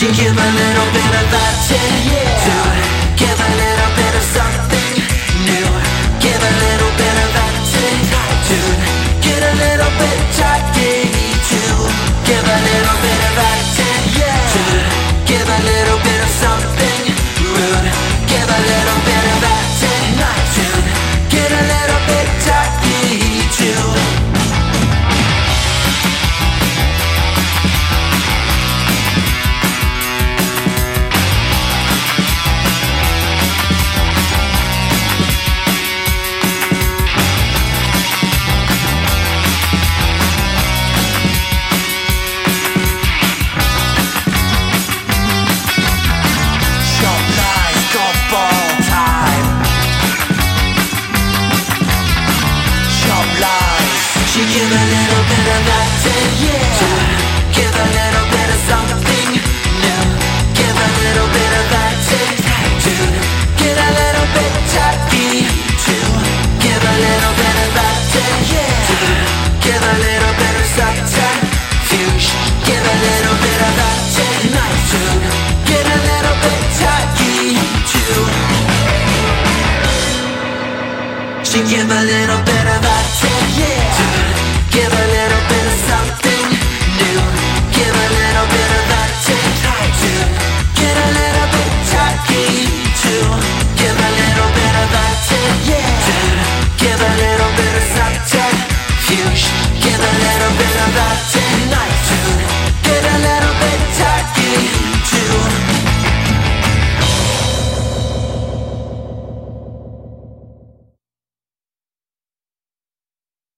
She give a little bit of that to give a little bit of something new. Give a little bit of attitude. Get a little bit jacky too. Give a little bit of attitude. Give a little bit of something rude. Give a little bit of attitude. Get a little bit jacky too. Give a little bit of attitude. Give a little bit.